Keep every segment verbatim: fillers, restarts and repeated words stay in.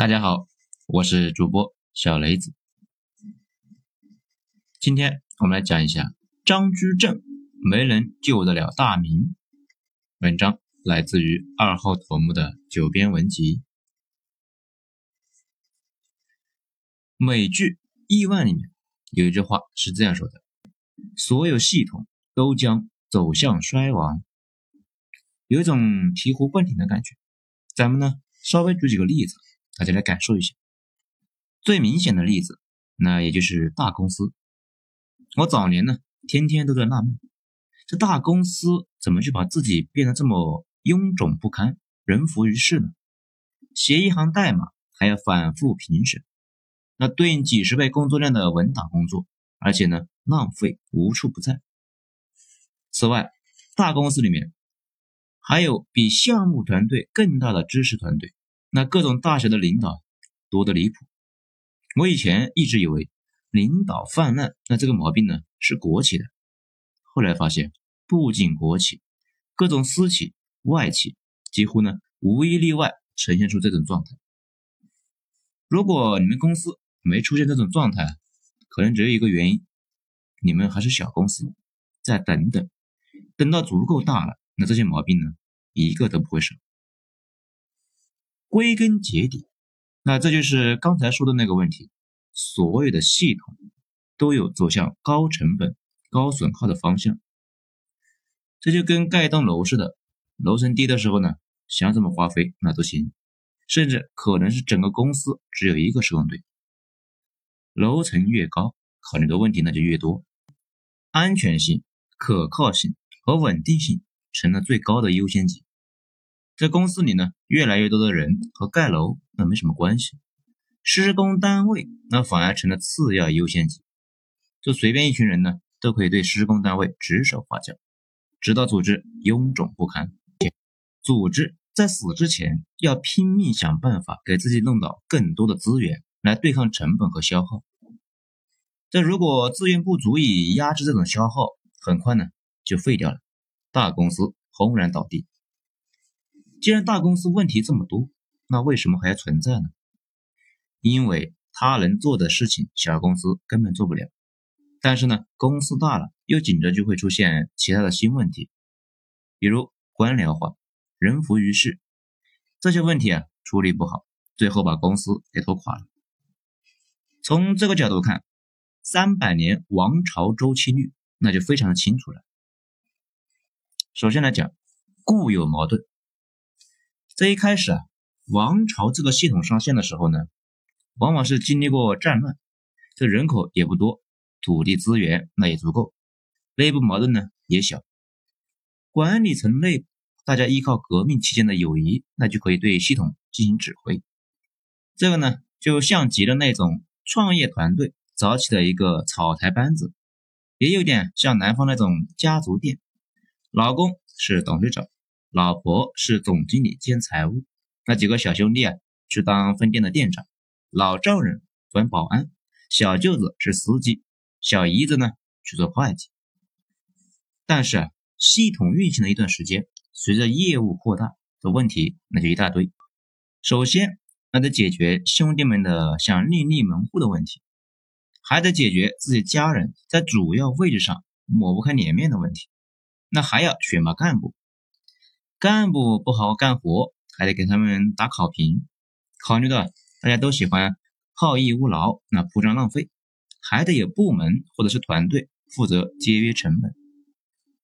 大家好，我是主播小雷子。今天我们来讲一下张居正没人救得了大明。文章来自于二号头目的九编文集。美剧《亿万》里面有一句话是这样说的：所有系统都将走向衰亡。有一种醍醐灌顶的感觉。咱们呢稍微举几个例子，大家来感受一下。最明显的例子，那也就是大公司。我早年呢天天都在纳闷，这大公司怎么就把自己变得这么臃肿不堪，人浮于事呢？写一行代码还要反复评审，那对应几十倍工作量的文档工作，而且呢浪费无处不在。此外，大公司里面还有比项目团队更大的知识团队，那各种大学的领导多得离谱。我以前一直以为领导泛滥那这个毛病呢是国企的，后来发现不仅国企，各种私企外企几乎呢无一例外呈现出这种状态。如果你们公司没出现这种状态，可能只有一个原因，你们还是小公司，再等等，等到足够大了，那这些毛病呢一个都不会少。归根结底，那这就是刚才说的那个问题，所有的系统都有走向高成本高损耗的方向。这就跟盖一栋楼似的，楼层低的时候呢想怎么花费那都行，甚至可能是整个公司只有一个施工队。楼层越高，考虑的问题那就越多，安全性、可靠性和稳定性成了最高的优先级。在公司里呢，越来越多的人和盖楼那没什么关系，施工单位那反而成了次要优先级。就随便一群人呢，都可以对施工单位指手画脚，直到组织臃肿不堪。组织在死之前要拼命想办法给自己弄到更多的资源来对抗成本和消耗。但如果资源不足以压制这种消耗，很快呢就废掉了，大公司轰然倒地。既然大公司问题这么多，那为什么还要存在呢？因为他能做的事情小公司根本做不了，但是呢公司大了，又紧着就会出现其他的新问题，比如官僚化、人浮于事，这些问题啊处理不好，最后把公司给拖垮了。从这个角度看，三百年王朝周期率那就非常的清楚了。首先来讲固有矛盾。这一开始啊，王朝这个系统上线的时候呢，往往是经历过战乱，这人口也不多，土地资源那也足够，内部矛盾呢也小，管理层内部大家依靠革命期间的友谊，那就可以对系统进行指挥。这个呢就像极了那种创业团队早起的一个草台班子，也有点像南方那种家族店，老公是董事长，老婆是总经理兼财务，那几个小兄弟啊去当分店的店长，老丈人管保安，小舅子是司机，小姨子呢去做会计。但是啊，系统运行了一段时间，随着业务扩大的问题那就一大堆。首先那得解决兄弟们的想另立门户的问题，还得解决自己家人在主要位置上抹不开脸面的问题，那还要选拔干部，干部不好好干活，还得给他们打考评，考虑到大家都喜欢好逸恶劳，那铺张浪费，还得有部门或者是团队负责节约成本。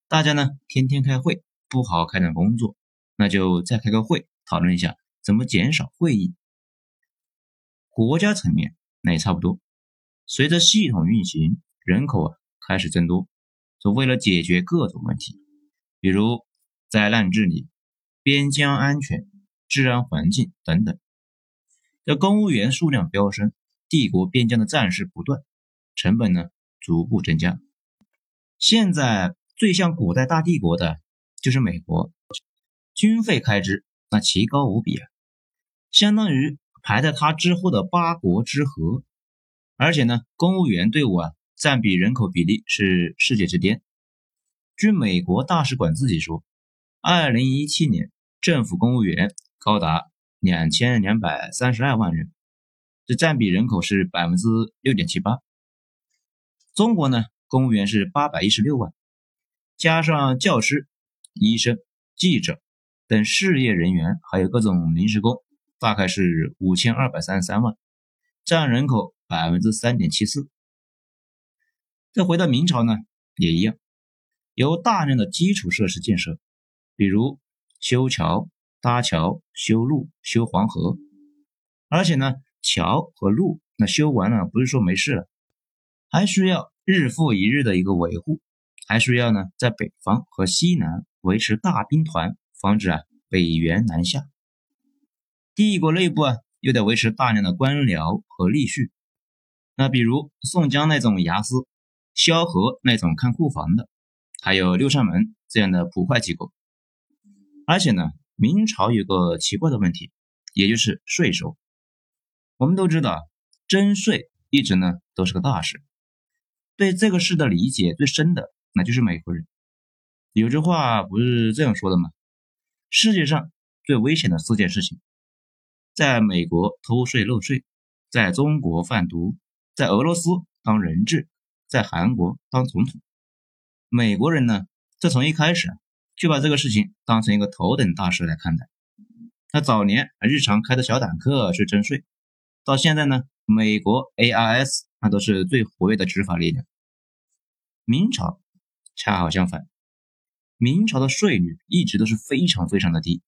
大家呢天天开会，不好好开展工作，那就再开个会讨论一下怎么减少会议。国家层面那也差不多，随着系统运行，人口啊开始增多，就为了解决各种问题，比如灾难治理、边疆安全、治安环境等等。这公务员数量飙升，帝国边疆的战事不断，成本呢逐步增加。现在最像古代大帝国的就是美国，军费开支那奇高无比啊，相当于排在它之后的八国之和。而且呢，公务员队伍啊占比人口比例是世界之巅。据美国大使馆自己说，二零一七年政府公务员高达两千两百三十二万人，这占比人口是百分之六点七八。中国呢，公务员是八百一十六万，加上教师、医生、记者等事业人员，还有各种临时工，大概是五千二百三十三万，占人口百分之三点七四。再回到明朝呢，也一样，由大量的基础设施建设，比如修桥、搭桥、修路、修黄河，而且呢，桥和路那修完了不是说没事了，还需要日复一日的一个维护，还需要呢在北方和西南维持大兵团，防止啊北援南下。帝国内部啊又得维持大量的官僚和吏序，那比如宋江那种衙司，萧何那种看库房的，还有六扇门这样的捕快机构。而且呢，明朝有个奇怪的问题，也就是税收。我们都知道，征税一直呢都是个大事。对这个事的理解最深的，那就是美国人。有句话不是这样说的吗？世界上最危险的四件事情，在美国偷税漏税，在中国贩毒，在俄罗斯当人质，在韩国当总统。美国人呢，这从一开始就把这个事情当成一个头等大事来看待。他早年日常开的小坦克是征税，到现在呢，美国 A R S 那都是最活跃的执法力量。明朝恰好相反，明朝的税率一直都是非常非常的低。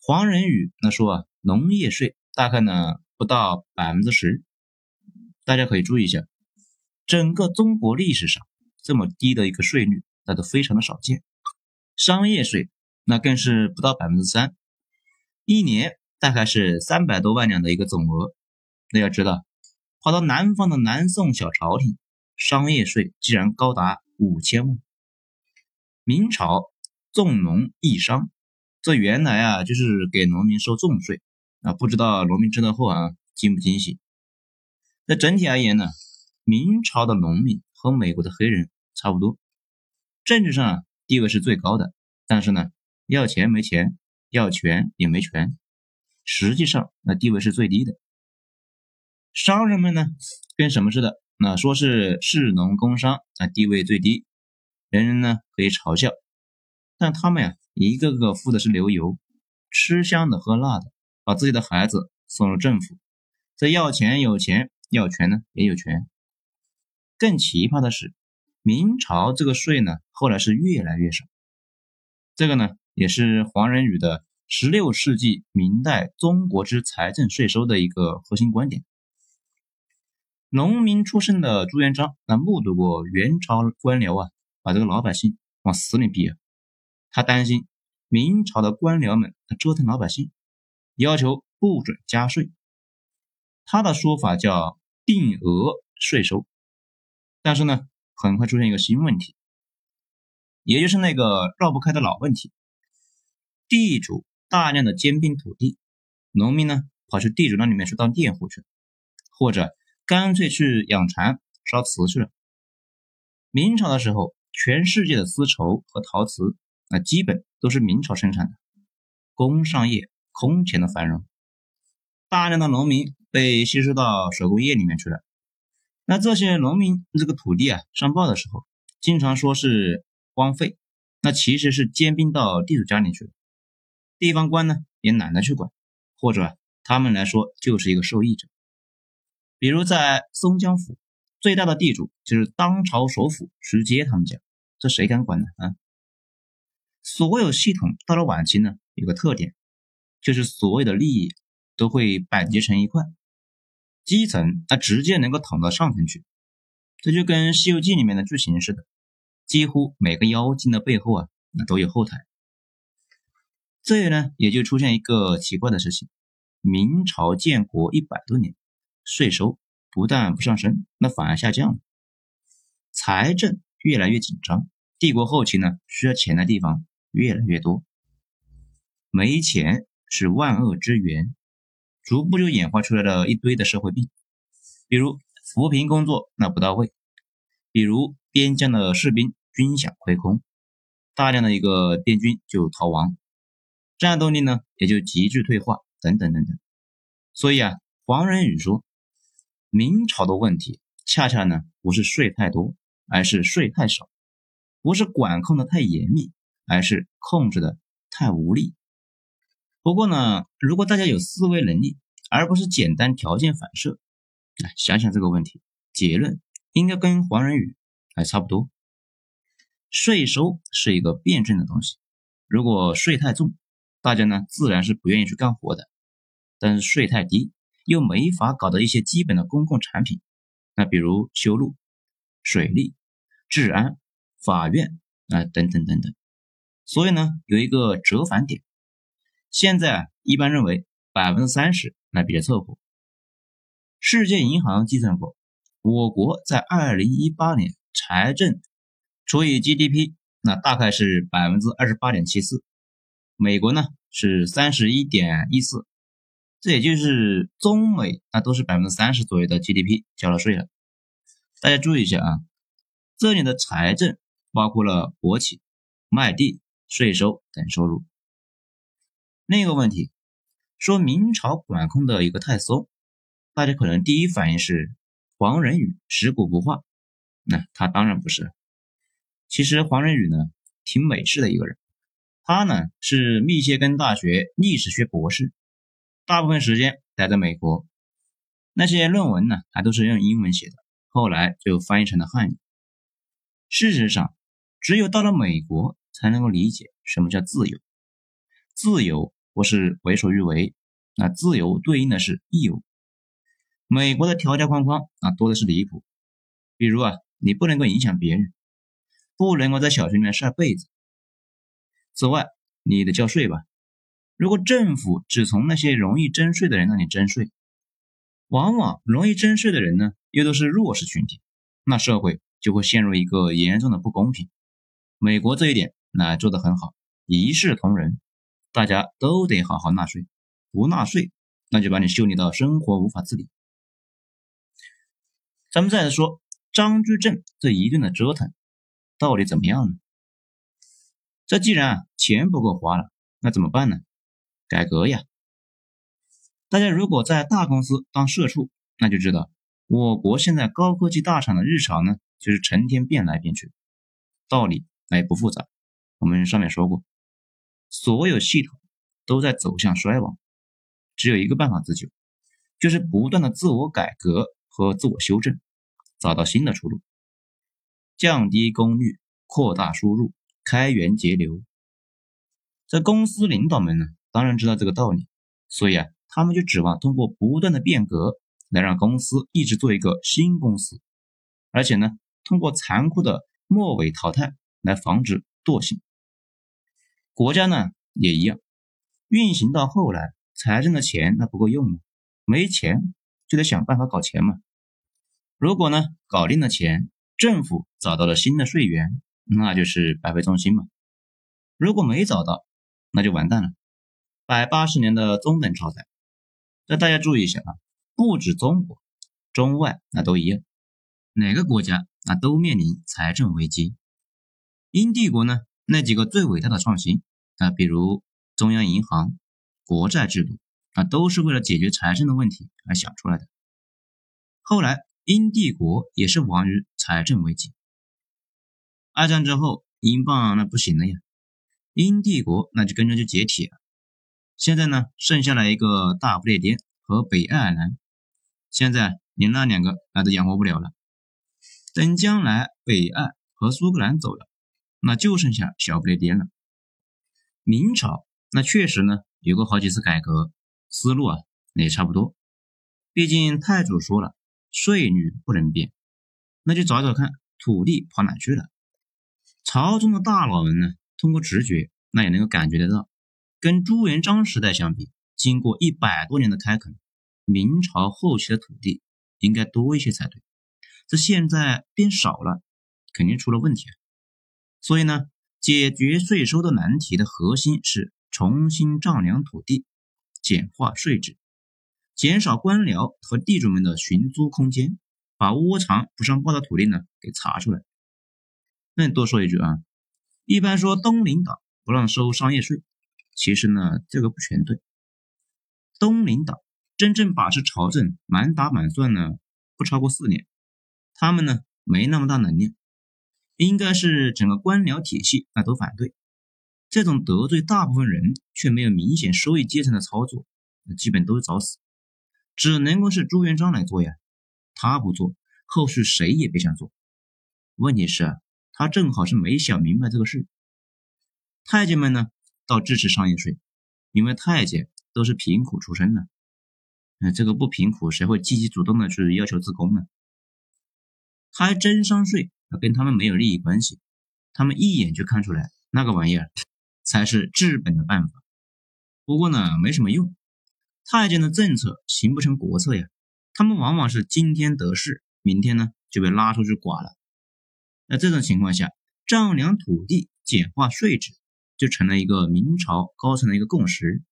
黄仁宇那说啊，农业税大概呢不到 百分之十。 大家可以注意一下，整个中国历史上这么低的一个税率那都非常的少见。商业税那更是不到 百分之三， 一年大概是三百多万两的一个总额。那要知道，跑到南方的南宋小朝廷，商业税竟然高达五千万。明朝重农抑商，这原来啊就是给农民收重税啊，不知道农民吃了后啊惊不惊喜。那整体而言呢，明朝的农民和美国的黑人差不多，政治上啊地位是最高的，但是呢，要钱没钱，要权也没权，实际上那地位是最低的。商人们呢，跟什么似的？那说是士农工商，那地位最低，人人呢可以嘲笑，但他们呀，一个个富的是流油，吃香的喝辣的，把自己的孩子送入政府，这要钱有钱，要权呢也有权。更奇葩的是，明朝这个税呢后来是越来越少。这个呢也是黄仁宇的十六世纪明代中国之财政税收的一个核心观点。农民出身的朱元璋那目睹过元朝官僚啊把这个老百姓往死里逼啊，他担心明朝的官僚们折腾老百姓，要求不准加税。他的说法叫定额税收。但是呢，很快出现一个新问题，也就是那个绕不开的老问题，地主大量的兼并土地，农民呢跑去地主那里面去当佃户去了，或者干脆去养蚕烧瓷去了。明朝的时候，全世界的丝绸和陶瓷那基本都是明朝生产的，工商业空前的繁荣，大量的农民被吸收到手工业里面去了。那这些农民这个土地啊，上报的时候经常说是荒废，那其实是兼并到地主家里去了。地方官呢也懒得去管，或者、啊、他们来说就是一个受益者。比如在松江府，最大的地主就是当朝首辅石阶他们家，这谁敢管呢啊？所有系统到了晚期呢，有个特点，就是所有的利益都会板结成一块。基层他直接能够捅到上层去，这就跟《西游记》里面的剧情似的，几乎每个妖精的背后啊，那都有后台。这呢，也就出现一个奇怪的事情：明朝建国一百多年，税收不但不上升，那反而下降了。财政越来越紧张，帝国后期呢，需要钱的地方越来越多，没钱是万恶之源。逐步就演化出来了一堆的社会病，比如扶贫工作那不到位，比如边疆的士兵军饷亏空，大量的一个边军就逃亡，战斗力呢也就急剧退化，等等等等。所以啊，黄仁宇说，明朝的问题恰恰呢不是税太多，而是税太少；不是管控的太严密，而是控制的太无力。不过呢，如果大家有思维能力，而不是简单条件反射，想想这个问题，结论应该跟黄仁宇还差不多。税收是一个辩证的东西，如果税太重，大家呢自然是不愿意去干活的；但是税太低，又没法搞到一些基本的公共产品，那比如修路、水利、治安、法院啊等等等等。所以呢，有一个折返点。现在啊，一般认为 百分之三十 那比较凑合。世界银行计算过，我国在二零一八年财政除以 G D P 那大概是 百分之二十八点七四， 美国呢是 三十一点一四， 这也就是中美那都是 百分之三十 左右的 G D P 交了税了。大家注意一下啊，这里的财政包括了国企、卖地、税收等收入。另一个问题，说明朝管控的一个太松，大家可能第一反应是黄仁宇食古不化，那他当然不是。其实黄仁宇呢挺美式的一个人，他呢是密歇根大学历史学博士，大部分时间待在美国，那些论文呢还都是用英文写的，后来就翻译成了汉语。事实上，只有到了美国才能够理解什么叫自由。自由不是为所欲为，那自由对应的是义务。美国的条条框框啊多的是离谱，比如啊，你不能够影响别人，不能够在小学里面晒被子。此外，你得交税吧？如果政府只从那些容易征税的人那里征税，往往容易征税的人呢，又都是弱势群体，那社会就会陷入一个严重的不公平。美国这一点那做得很好，一视同仁。大家都得好好纳税，不纳税，那就把你修理到生活无法自理。咱们再来说张居正这一顿的折腾，到底怎么样呢？这既然啊钱不够花了，那怎么办呢？改革呀！大家如果在大公司当社畜，那就知道，我国现在高科技大厂的日常呢，就是成天变来变去，道理那也不复杂，我们上面说过。所有系统都在走向衰亡，只有一个办法自救，就是不断的自我改革和自我修正，找到新的出路，降低功率，扩大输入，开源节流。这公司领导们呢，当然知道这个道理，所以啊，他们就指望通过不断的变革来让公司一直做一个新公司，而且呢，通过残酷的末尾淘汰来防止惰性。国家呢也一样，运行到后来，财政的钱那不够用了，没钱就得想办法搞钱嘛。如果呢搞定了钱，政府找到了新的税源，那就是百废中兴嘛。如果没找到，那就完蛋了。一百八十年的中等超载，这大家注意一下啊，不止中国，中外那都一样，哪个国家那都面临财政危机。英帝国呢那几个最伟大的创新。啊，比如中央银行、国债制度，啊，都是为了解决财政的问题而想出来的。后来，英帝国也是亡于财政危机。二战之后，英镑那不行了呀，英帝国那就跟着就解体了。现在呢，剩下了一个大不列颠和北爱尔兰，现在连那两个那都养活不了了。等将来北爱和苏格兰走了，那就剩下小不列颠了。明朝那确实呢有过好几次改革，思路啊也差不多，毕竟太祖说了税率不能变，那就找找看土地跑哪去了。朝中的大佬们呢通过直觉那也能够感觉得到，跟朱元璋时代相比，经过一百多年的开垦，明朝后期的土地应该多一些才对，这现在变少了，肯定出了问题。所以呢，解决税收的难题的核心是重新丈量土地，简化税制，减少官僚和地主们的寻租空间，把窝藏不上报的土地呢给查出来。那多说一句啊，一般说东领导不让收商业税，其实呢这个不全对。东林党真正把持朝政满打满算呢不超过四年，他们呢没那么大能量，应该是整个官僚体系那都反对。这种得罪大部分人却没有明显收益阶层的操作，基本都是找死，只能够是朱元璋来做呀。他不做，后续谁也别想做。问题是啊，他正好是没想明白这个事。太监们呢倒支持商业税，因为太监都是贫苦出身的，那这个不贫苦谁会积极主动的去要求自宫呢？他还征商税跟他们没有利益关系，他们一眼就看出来那个玩意儿才是治本的办法。不过呢没什么用，太监的政策形不成国策呀，他们往往是今天得势，明天呢就被拉出去剐了。那这种情况下，丈量土地、简化税制就成了一个明朝高层的一个共识，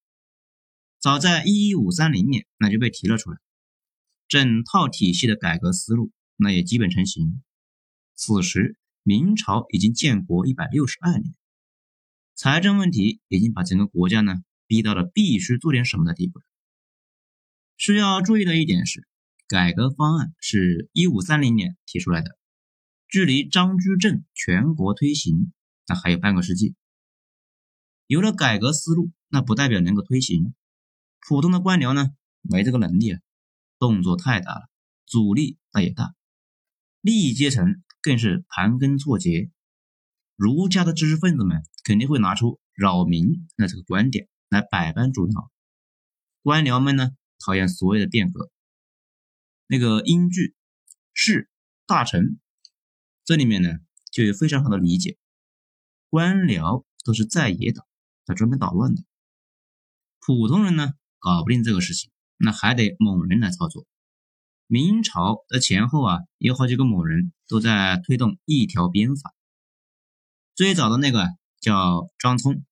早在一一五三零年那就被提了出来，整套体系的改革思路那也基本成型。此时明朝已经建国一百六十二年，财政问题已经把整个国家呢逼到了必须做点什么的地步了。需要注意的一点是，改革方案是一五三零年提出来的，距离张居正全国推行那还有半个世纪。有了改革思路那不代表能够推行，普通的官僚呢没这个能力啊，动作太大了，阻力那也大，利益阶层更是盘根错节。儒家的知识分子们肯定会拿出扰民的这个观点来百般阻挠，官僚们呢讨厌所谓的变革。那个英剧士大臣这里面呢就有非常好的理解，官僚都是在野党，他专门捣乱的，普通人呢搞不定这个事情，那还得某人来操作。明朝的前后啊有好几个某人都在推动一条鞭法，最早的那个叫张聪，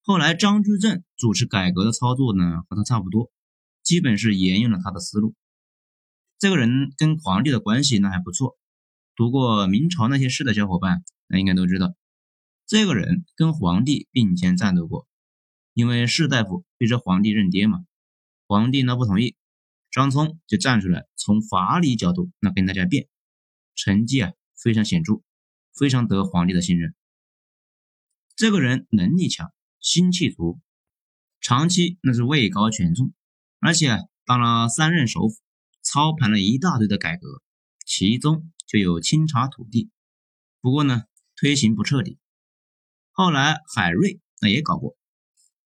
后来张居正主持改革的操作呢和他差不多，基本是沿用了他的思路。这个人跟皇帝的关系那还不错，读过明朝那些事的小伙伴那应该都知道，这个人跟皇帝并肩战斗过，因为士大夫逼着皇帝认爹嘛，皇帝呢不同意，张聪就站出来从法理角度那跟大家辩，成绩啊非常显著，非常得皇帝的信任。这个人能力强，心气足，长期那是位高权重，而且、啊、当了三任首辅，操盘了一大堆的改革，其中就有清查土地，不过呢推行不彻底。后来海瑞那也搞过，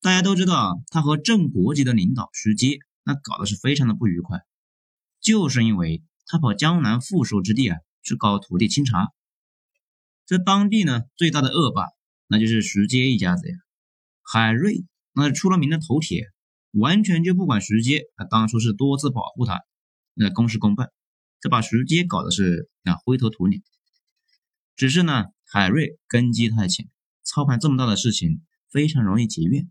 大家都知道他和正国级的领导徐阶那搞的是非常的不愉快，就是因为他跑江南富庶之地啊去搞土地清查。这当地呢最大的恶霸那就是石阶一家子呀，海瑞那是出了名的头铁，完全就不管石阶，他当初是多次保护他，那公事公办，这把石阶搞的是那灰头土脸。只是呢海瑞根基太浅，操盘这么大的事情非常容易结怨。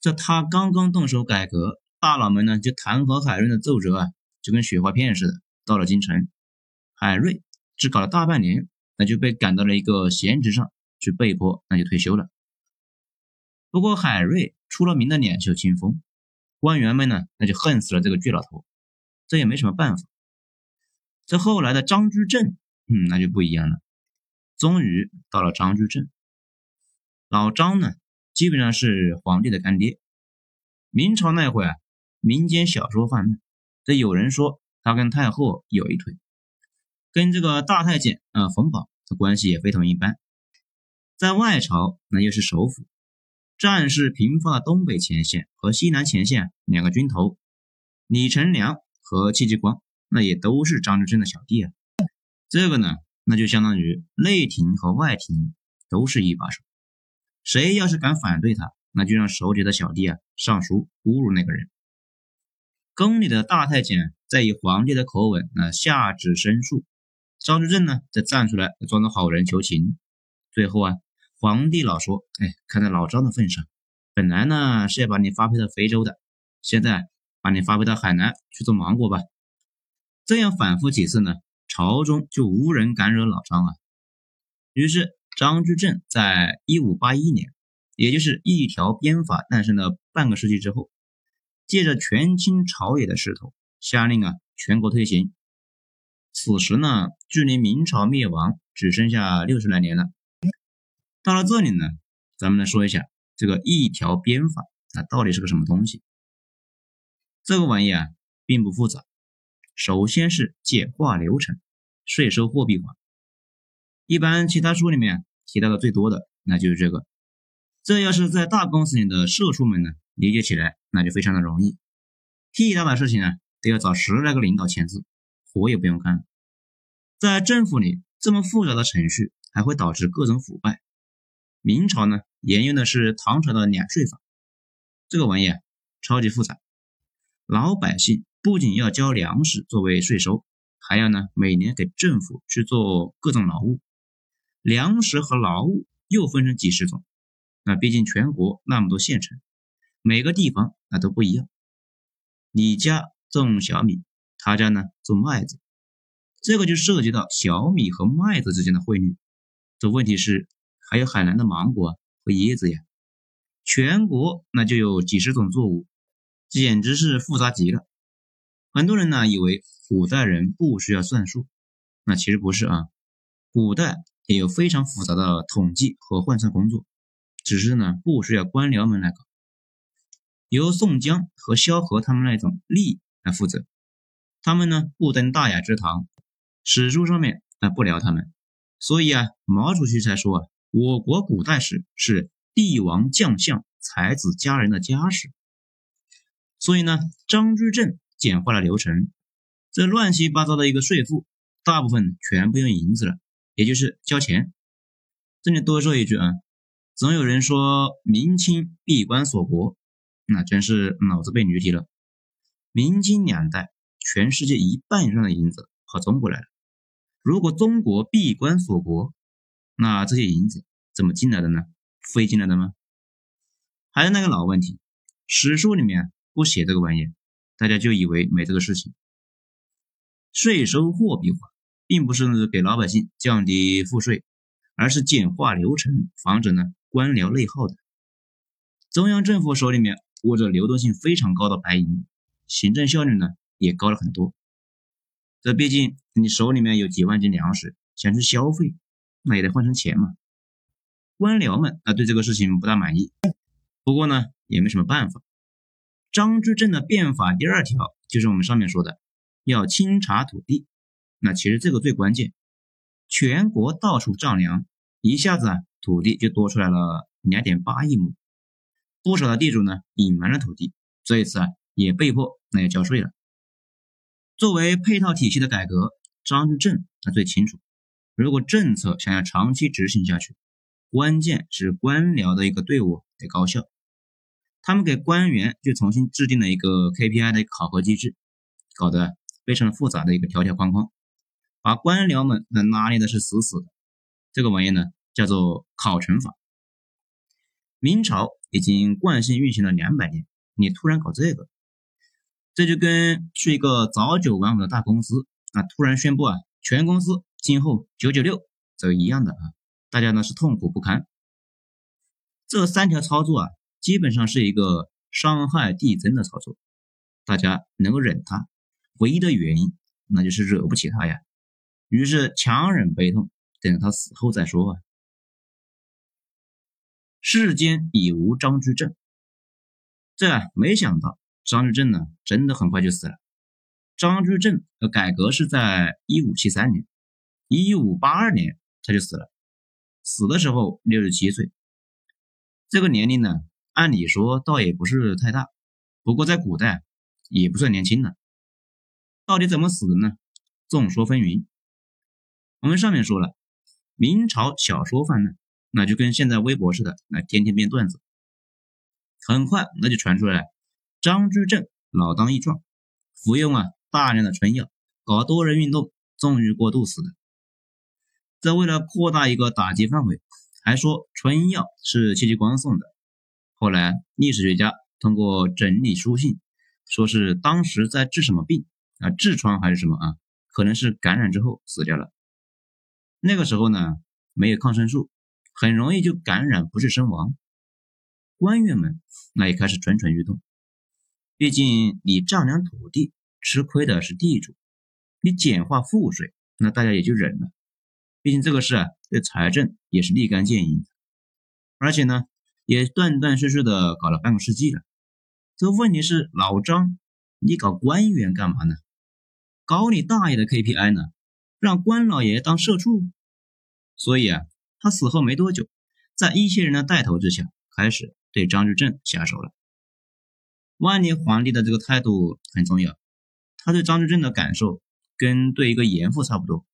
这他刚刚动手改革，大佬们呢就弹劾海瑞的奏折啊，就跟雪花片似的到了京城。海瑞只搞了大半年，那就被赶到了一个闲职上去，被迫那就退休了。不过海瑞出了名的两袖清风，官员们呢那就恨死了这个倔老头，这也没什么办法。这后来的张居正嗯，那就不一样了，终于到了张居正。老张呢基本上是皇帝的干爹。明朝那会啊民间小说贩卖，这有人说他跟太后有一腿，跟这个大太监啊、呃、冯保的关系也非同一般。在外朝那又是首辅，战事频发的东北前线和西南前线两个军头李成梁和戚继光那也都是张居正的小弟啊。这个呢那就相当于内廷和外廷都是一把手，谁要是敢反对他，那就让手底的小弟啊上书侮辱那个人。宫里的大太监在以皇帝的口吻呢下旨申诉，张居正呢再站出来装作好人求情。最后啊皇帝老说，哎，看在老张的份上，本来呢是要把你发配到非洲的，现在把你发配到海南去做芒果吧。这样反复几次呢，朝中就无人敢惹老张啊。于是张居正在一五八一年，也就是一条鞭法诞生了半个世纪之后，借着权倾朝野的势头，下令啊全国推行。此时呢，距离明朝灭亡只剩下六十来年了。到了这里呢，咱们来说一下这个一条鞭法，那到底是个什么东西？这个玩意啊，并不复杂。首先是解化流程，税收货币化。一般其他书里面提到的最多的，那就是这个。这要是在大公司里的社畜们呢，理解起来那就非常的容易。屁大把事情呢，都要找十来个领导签字，活也不用干。在政府里，这么复杂的程序还会导致各种腐败。明朝呢，沿用的是唐朝的两税法，这个玩意啊，超级复杂。老百姓不仅要交粮食作为税收，还要呢每年给政府去做各种劳务。粮食和劳务又分成几十种，那毕竟全国那么多县城，每个地方那都不一样。你家种小米，他家呢种麦子，这个就涉及到小米和麦子之间的汇率。这问题是还有海南的芒果和椰子呀，全国那就有几十种作物，简直是复杂极了。很多人呢以为古代人不需要算数，那其实不是啊，古代也有非常复杂的统计和换算工作，只是呢不需要官僚们来搞，由宋江和萧何他们那种吏来负责。他们呢不登大雅之堂，史书上面那不聊他们，所以啊毛主席才说啊，我国古代史是帝王将相才子佳人的家史。所以呢张居正简化了流程，这乱七八糟的一个税赋大部分全部用银子了，也就是交钱。这里多说一句啊，总有人说明清闭关锁国，那真是脑子被驴踢了。明清两代全世界一半以上的银子跑中国来了，如果中国闭关锁国，那这些银子怎么进来的呢？飞进来的吗？还是那个老问题，史书里面不写这个玩意，大家就以为没这个事情。税收货币化并不是给老百姓降低赋税，而是简化流程，防止呢官僚内耗的。中央政府手里面握着流动性非常高的白银，行政效率呢也高了很多。这毕竟你手里面有几万斤粮食，想去消费那也得换成钱嘛。官僚们啊对这个事情不大满意，不过呢也没什么办法。张居正的变法第二条就是我们上面说的要清查土地，那其实这个最关键。全国到处丈量，一下子啊土地就多出来了 二点八亿亩。不少的地主呢隐瞒了土地，这一次啊也被迫那要交税了。作为配套体系的改革，张居正他最清楚，如果政策想要长期执行下去，关键是官僚的一个队伍得高效。他们给官员就重新制定了一个 K P I 的一个考核机制，搞得非常复杂的一个条条框框，把官僚们能拉捏的是死死的。这个玩意呢叫做考成法。明朝已经惯性运行了两百年，你突然搞这个，这就跟是一个早九晚五的大公司啊，突然宣布啊全公司今后九九六这一样的啊，大家呢是痛苦不堪。这三条操作啊基本上是一个伤害递增的操作，大家能够忍它唯一的原因那就是惹不起他呀，于是强忍悲痛，等他死后再说啊。世间已无张居正，这啊没想到张居正呢真的很快就死了。张居正的改革是在一五七三年，一五八二年他就死了，死的时候六十七岁。这个年龄呢按理说倒也不是太大，不过在古代也不算年轻了。到底怎么死的呢？众说纷纭。我们上面说了，明朝小说泛滥，那就跟现在微博似的，那天天编段子。很快那就传出来，张居正老当益壮，服用啊大量的春药，搞多人运动，纵欲过度死的。这为了扩大一个打击范围，还说春药是戚继光送的。后来历史学家通过整理书信，说是当时在治什么病啊，痔疮还是什么啊，可能是感染之后死掉了。那个时候呢没有抗生素，很容易就感染不治身亡。官员们那也开始蠢蠢欲动，毕竟你丈量土地，吃亏的是地主，你简化赋税，那大家也就忍了。毕竟这个事啊，对财政也是立竿见影的，而且呢，也断断续续的搞了半个世纪了。这问题是，老张，你搞官员干嘛呢？搞你大爷的 K P I 呢？让官老爷当社畜？所以啊，他死后没多久，在一些人的带头之下，开始对张居正下手了。万历皇帝的这个态度很重要，他对张居正的感受跟对一个严父差不多。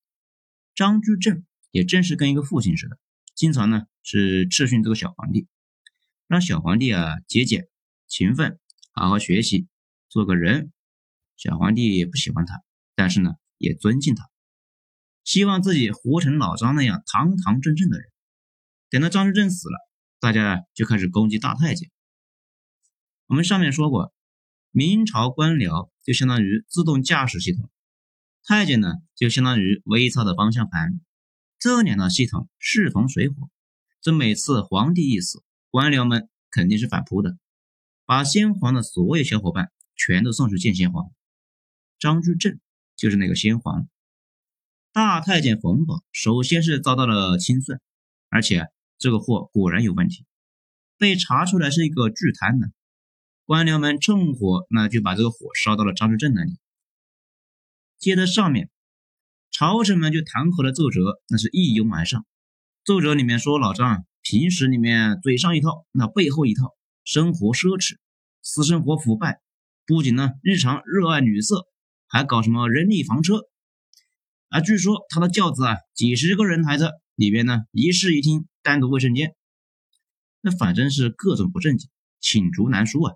张居正也正是跟一个父亲似的，经常呢是斥训这个小皇帝，让小皇帝啊节俭、勤奋、好好学习，做个人。小皇帝也不喜欢他，但是呢也尊敬他，希望自己活成老张那样堂堂正正的人。等到张居正死了，大家就开始攻击大太监。我们上面说过，明朝官僚就相当于自动驾驶系统，太监呢就相当于微操的方向盘，这两套系统势同水火。这每次皇帝一死，官僚们肯定是反扑的，把先皇的所有小伙伴全都送去见先皇。张居正就是那个先皇。大太监冯保首先是遭到了清算，而且、啊、这个货果然有问题，被查出来是一个巨贪呢。官僚们趁火，那就把这个火烧到了张居正那里。接着上面，朝臣们就弹劾了奏折，那是一拥而上。奏折里面说老张平时里面嘴上一套，那背后一套，生活奢侈，私生活腐败，不仅呢日常热爱女色，还搞什么人力房车。啊，据说他的轿子啊几十个人抬着，里边呢一室一厅单独卫生间，那反正是各种不正经，罄竹难书啊。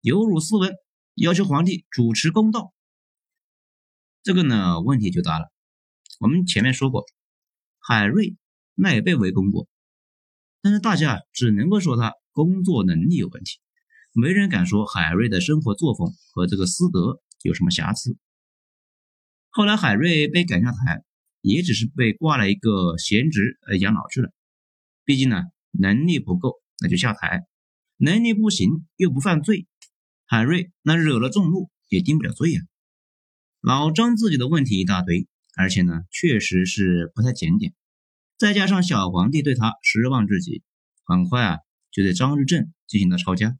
有辱斯文，要求皇帝主持公道，这个呢问题就大了。我们前面说过，海瑞那也被围攻过，但是大家只能够说他工作能力有问题，没人敢说海瑞的生活作风和这个私德有什么瑕疵。后来海瑞被赶下台，也只是被挂了一个闲职养老去了。毕竟呢能力不够，那就下台，能力不行又不犯罪，海瑞那惹了众怒也定不了罪呀、啊。老张自己的问题一大堆，而且呢确实是不太检点，再加上小皇帝对他失望至极，很快啊就对张居正进行了抄家。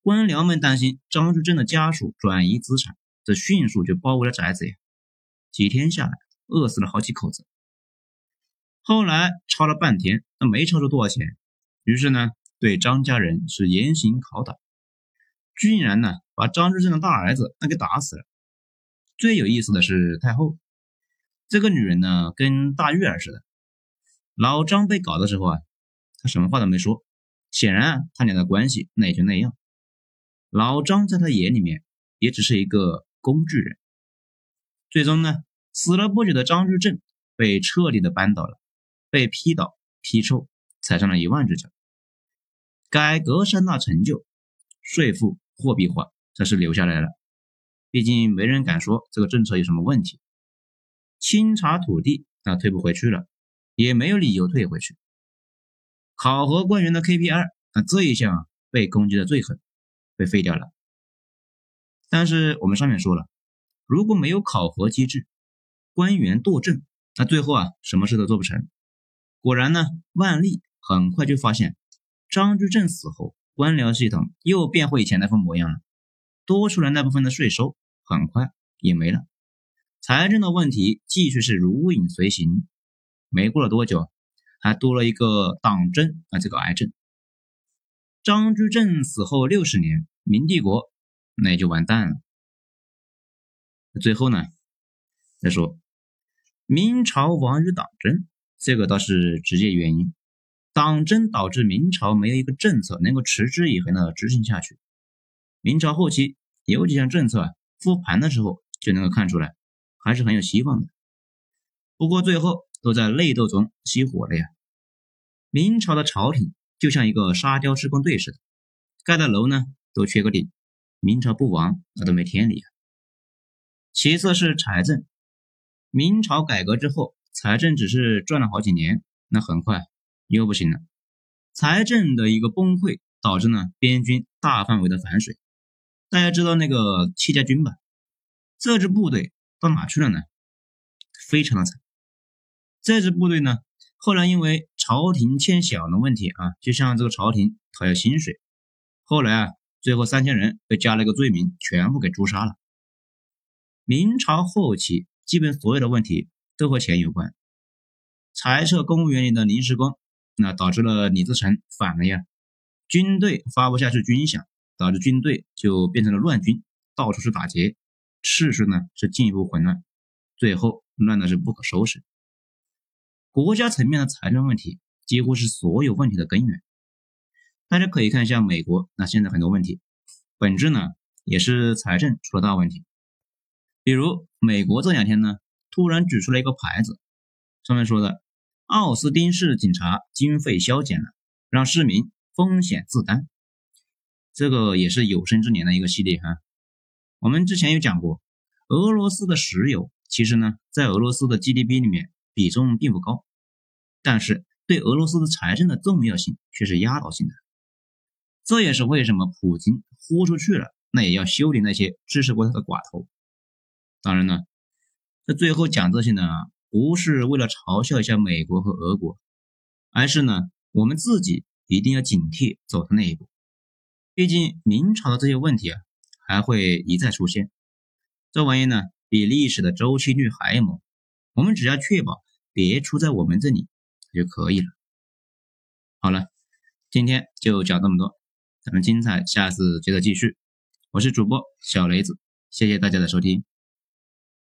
官僚们担心张居正的家属转移资产，这迅速就包围了宅子呀。几天下来，饿死了好几口子。后来抄了半天，那没抄出多少钱，于是呢对张家人是严刑拷打，居然呢把张居正的大儿子那给打死了。最有意思的是太后，这个女人呢跟大玉儿似的。老张被搞的时候啊，她什么话都没说，显然、啊、他俩的关系那也就那样。老张在他眼里面也只是一个工具人。最终呢，死了不久的张居正被彻底的扳倒了，被批倒、批臭，踩上了一万只脚。改革三大成就，税负、货币化，这是留下来了。毕竟没人敢说这个政策有什么问题。清查土地那退不回去了，也没有理由退回去。考核官员的 K P I 那这一项、啊、被攻击的最狠，被废掉了。但是我们上面说了，如果没有考核机制，官员惰政，那最后啊什么事都做不成。果然呢，万历很快就发现张居正死后，官僚系统又变回以前那副模样了。多出来那部分的税收很快也没了，财政的问题继续是如影随形。没过了多久，还多了一个党争啊，这个癌症。张居正死后六十年，明帝国那也就完蛋了。最后呢，再说明朝亡于党争，这个倒是直接原因。党争导致明朝没有一个政策能够持之以恒的执行下去。明朝后期有几项政策啊，复盘的时候就能够看出来，还是很有希望的。不过最后都在内斗中熄火了呀。明朝的朝廷就像一个沙雕施工队似的，盖的楼呢都缺个底，明朝不亡那都没天理啊。其次是财政，明朝改革之后，财政只是赚了好几年，那很快又不行了。财政的一个崩溃，导致呢边军大范围的反水。大家知道那个戚家军吧？这支部队到哪去了呢？非常的惨。这支部队呢，后来因为朝廷欠饷的问题啊，就向这个朝廷讨要薪水。后来啊，最后三千人被加了一个罪名，全部给诛杀了。明朝后期，基本所有的问题都和钱有关。裁撤公务员里的临时工，那导致了李自成反了呀。军队发不下去军饷，导致军队就变成了乱军，到处是打劫，秩序呢是进一步混乱，最后乱的是不可收拾。国家层面的财政问题几乎是所有问题的根源。大家可以看一下美国，那现在很多问题本质呢也是财政出了大问题。比如美国这两天呢突然举出了一个牌子，上面说的奥斯汀市警察经费削减了，让市民风险自担。这个也是有生之年的一个系列哈、啊。我们之前有讲过，俄罗斯的石油其实呢在俄罗斯的 G D P 里面比重并不高，但是对俄罗斯的财政的重要性却是压倒性的。这也是为什么普京豁出去了，那也要修理那些支持过他的寡头。当然呢，这最后讲这些呢不是为了嘲笑一下美国和俄国，而是呢我们自己一定要警惕走的那一步。毕竟明朝的这些问题啊，还会一再出现。这玩意呢，比历史的周期率还要猛。我们只要确保别出在我们这里就可以了。好了，今天就讲这么多，咱们精彩下次接着继续。我是主播小雷子，谢谢大家的收听。